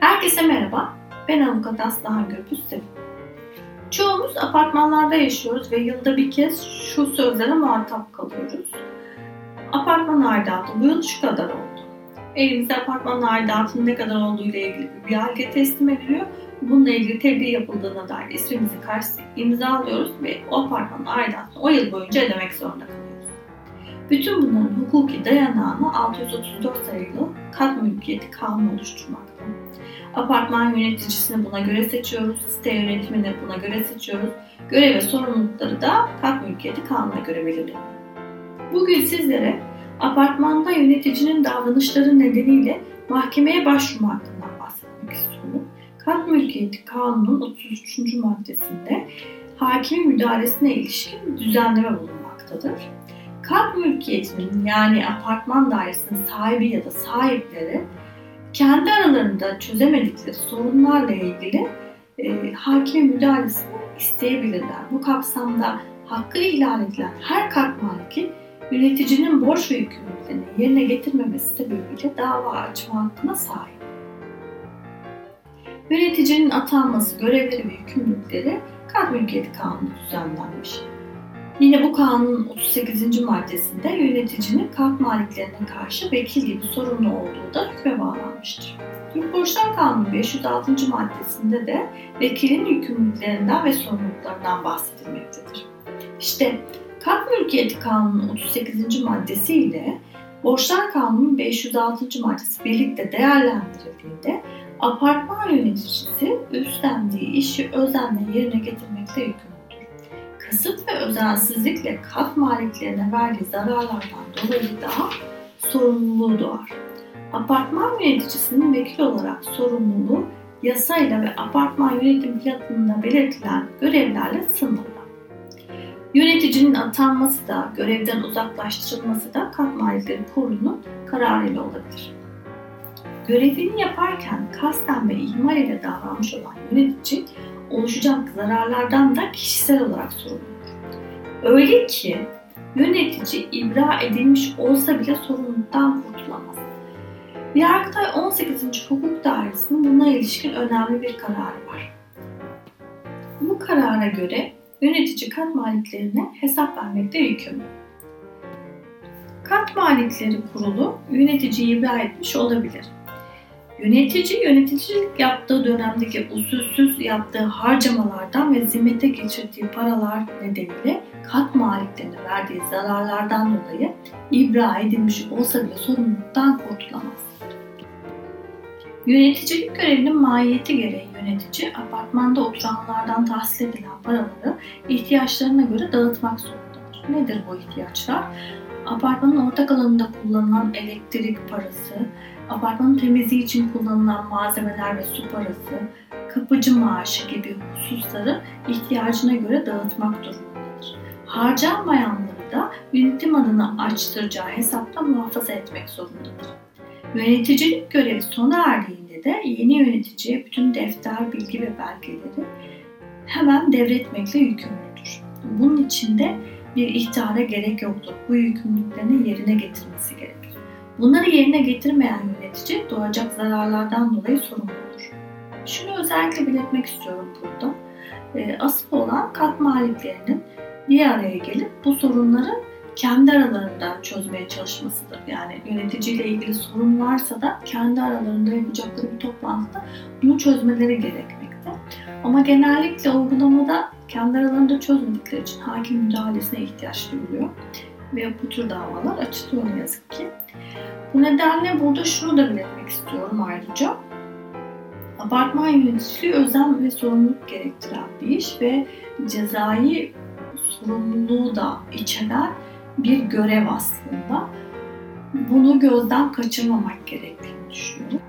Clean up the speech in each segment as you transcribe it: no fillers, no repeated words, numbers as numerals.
Herkese merhaba, ben avukat Aslıhan Göküzsevi. Çoğumuz apartmanlarda yaşıyoruz ve yılda bir kez şu sözlere muhatap kalıyoruz. Apartman aidatı bu yıl şu kadar oldu. Elimize apartman aidatının ne kadar olduğu ile ilgili bir belge teslim ediliyor. Bununla ilgili tebliğ yapıldığına dair ismimizi karşısına imzalıyoruz ve o apartmanın aidatını o yıl boyunca ödemek zorunda kalıyoruz. Bütün bunların hukuki dayanağını 634 sayılı Kat Mülkiyeti Kanunu oluşturmakta. Apartman yöneticisini buna göre seçiyoruz, site yönetimini buna göre seçiyoruz, görev ve sorumlulukları da Kat Mülkiyeti Kanunu'na göre belirleniyor. Bugün sizlere apartmanda yöneticinin davranışları nedeniyle mahkemeye başvurma hakkından bahsetmek istiyorum. Kat Mülkiyeti Kanunu'nun 33. maddesinde hakimin müdahalesine ilişkin düzenleme bulunmaktadır. Kat mülkiyetinin yani apartman dairesinin sahibi ya da sahipleri kendi aralarında çözemedikleri sorunlarla ilgili hakimin müdahalesini isteyebilirler. Bu kapsamda hakkı ihlal edilen her kat maliki yöneticinin borç ve yükümlülüklerini yerine getirmemesi sebebiyle dava açma hakkına sahip. Yöneticinin atanması, görevleri ve yükümlülükleri Kat Mülkiyeti Kanunu düzenlenmiş. Yine bu kanunun 38. maddesinde yöneticinin kat maliklerine karşı vekil gibi sorumlu olduğu da hükme bağlanmıştır. Türk Borçlar Kanunu 506. maddesinde de vekilin yükümlülüklerinden ve sorumluluklarından bahsedilmektedir. İşte Kat Mülkiyeti Kanunu'nun 38. maddesi ile Borçlar Kanunu'nun 506. maddesi birlikte değerlendirildiğinde apartman yöneticisi üstlendiği işi özenle yerine getirmekle yükümlüdür. Kasıt ve özensizlikle kat maliklerine verdiği zararlardan dolayı da sorumluluğu doğar. Apartman yöneticisinin vekil olarak sorumluluğu yasayla ve apartman yönetim planında belirtilen görevlerle sınırlı. Yöneticinin atanması da, görevden uzaklaştırılması da kat malikleri kurulunun kararıyla olabilir. Görevini yaparken kasten ve ihmal ile davranmış olan yönetici, oluşacak zararlardan da kişisel olarak sorumludur. Öyle ki yönetici ibra edilmiş olsa bile sorumluluktan kurtulamaz. Yargıtay 18. Hukuk Dairesi'nin buna ilişkin önemli bir kararı var. Bu karara göre yönetici kat maliklerine hesap vermekte yükümlü. Kat malikleri kurulu yöneticiyi ibra etmiş olabilir. Yönetici, yöneticilik yaptığı dönemdeki usulsüz yaptığı harcamalardan ve zimmete geçirdiği paralar nedeniyle kat maliklerine verdiği zararlardan dolayı ibra edilmiş olsa bile sorumluluktan kurtulamaz. Yöneticilik görevinin mahiyeti gereği yönetici, apartmanda oturanlardan tahsil edilen paraları ihtiyaçlarına göre dağıtmak zorundadır. Nedir bu ihtiyaçlar? Apartmanın ortak alanında kullanılan elektrik parası, apartmanın temizliği için kullanılan malzemeler ve su parası, kapıcı maaşı gibi hususları ihtiyacına göre dağıtmak durumundadır. Harcanmayanları da yönetim adına açtıracağı hesapta muhafaza etmek zorundadır. Yöneticilik görevi sona erdiğinde de yeni yöneticiye bütün defter, bilgi ve belgeleri hemen devretmekle yükümlüdür. Bunun için de bir ihtara gerek yoktur. Bu yükümlülüklerini yerine getirmesi gerekir. Bunları yerine getirmeyen yönetici doğacak zararlardan dolayı sorumludur. Şunu özellikle belirtmek istiyorum burada. Asıl olan kat maliklerinin bir araya gelip bu sorunları kendi aralarında çözmeye çalışmasıdır. Yani yöneticiyle ilgili sorun varsa da kendi aralarında yapacakları bir toplantıda bunu çözmeleri gerekmekte. Ama genellikle uygulamada kendi aralarında çözmedikleri için hakim müdahalesine ihtiyaç duyuluyor. Ve bu tür davalar açılıyor ne yazık ki. Bu nedenle burada şunu da belirtmek istiyorum ayrıca. Apartman yöneticiliği özen ve sorumluluk gerektiren bir iş ve cezai sorumluluğu da içeren bir görev aslında. Bunu gözden kaçırmamak gerektiğini düşünüyorum.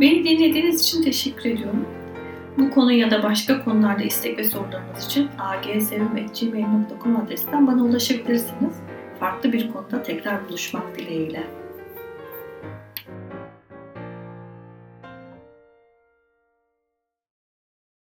Beni dinlediğiniz için teşekkür ediyorum. Bu konu ya da başka konularda istek ve sorularınız için agsevim@gmail.com adresinden bana ulaşabilirsiniz. Farklı bir konuda tekrar buluşmak dileğiyle.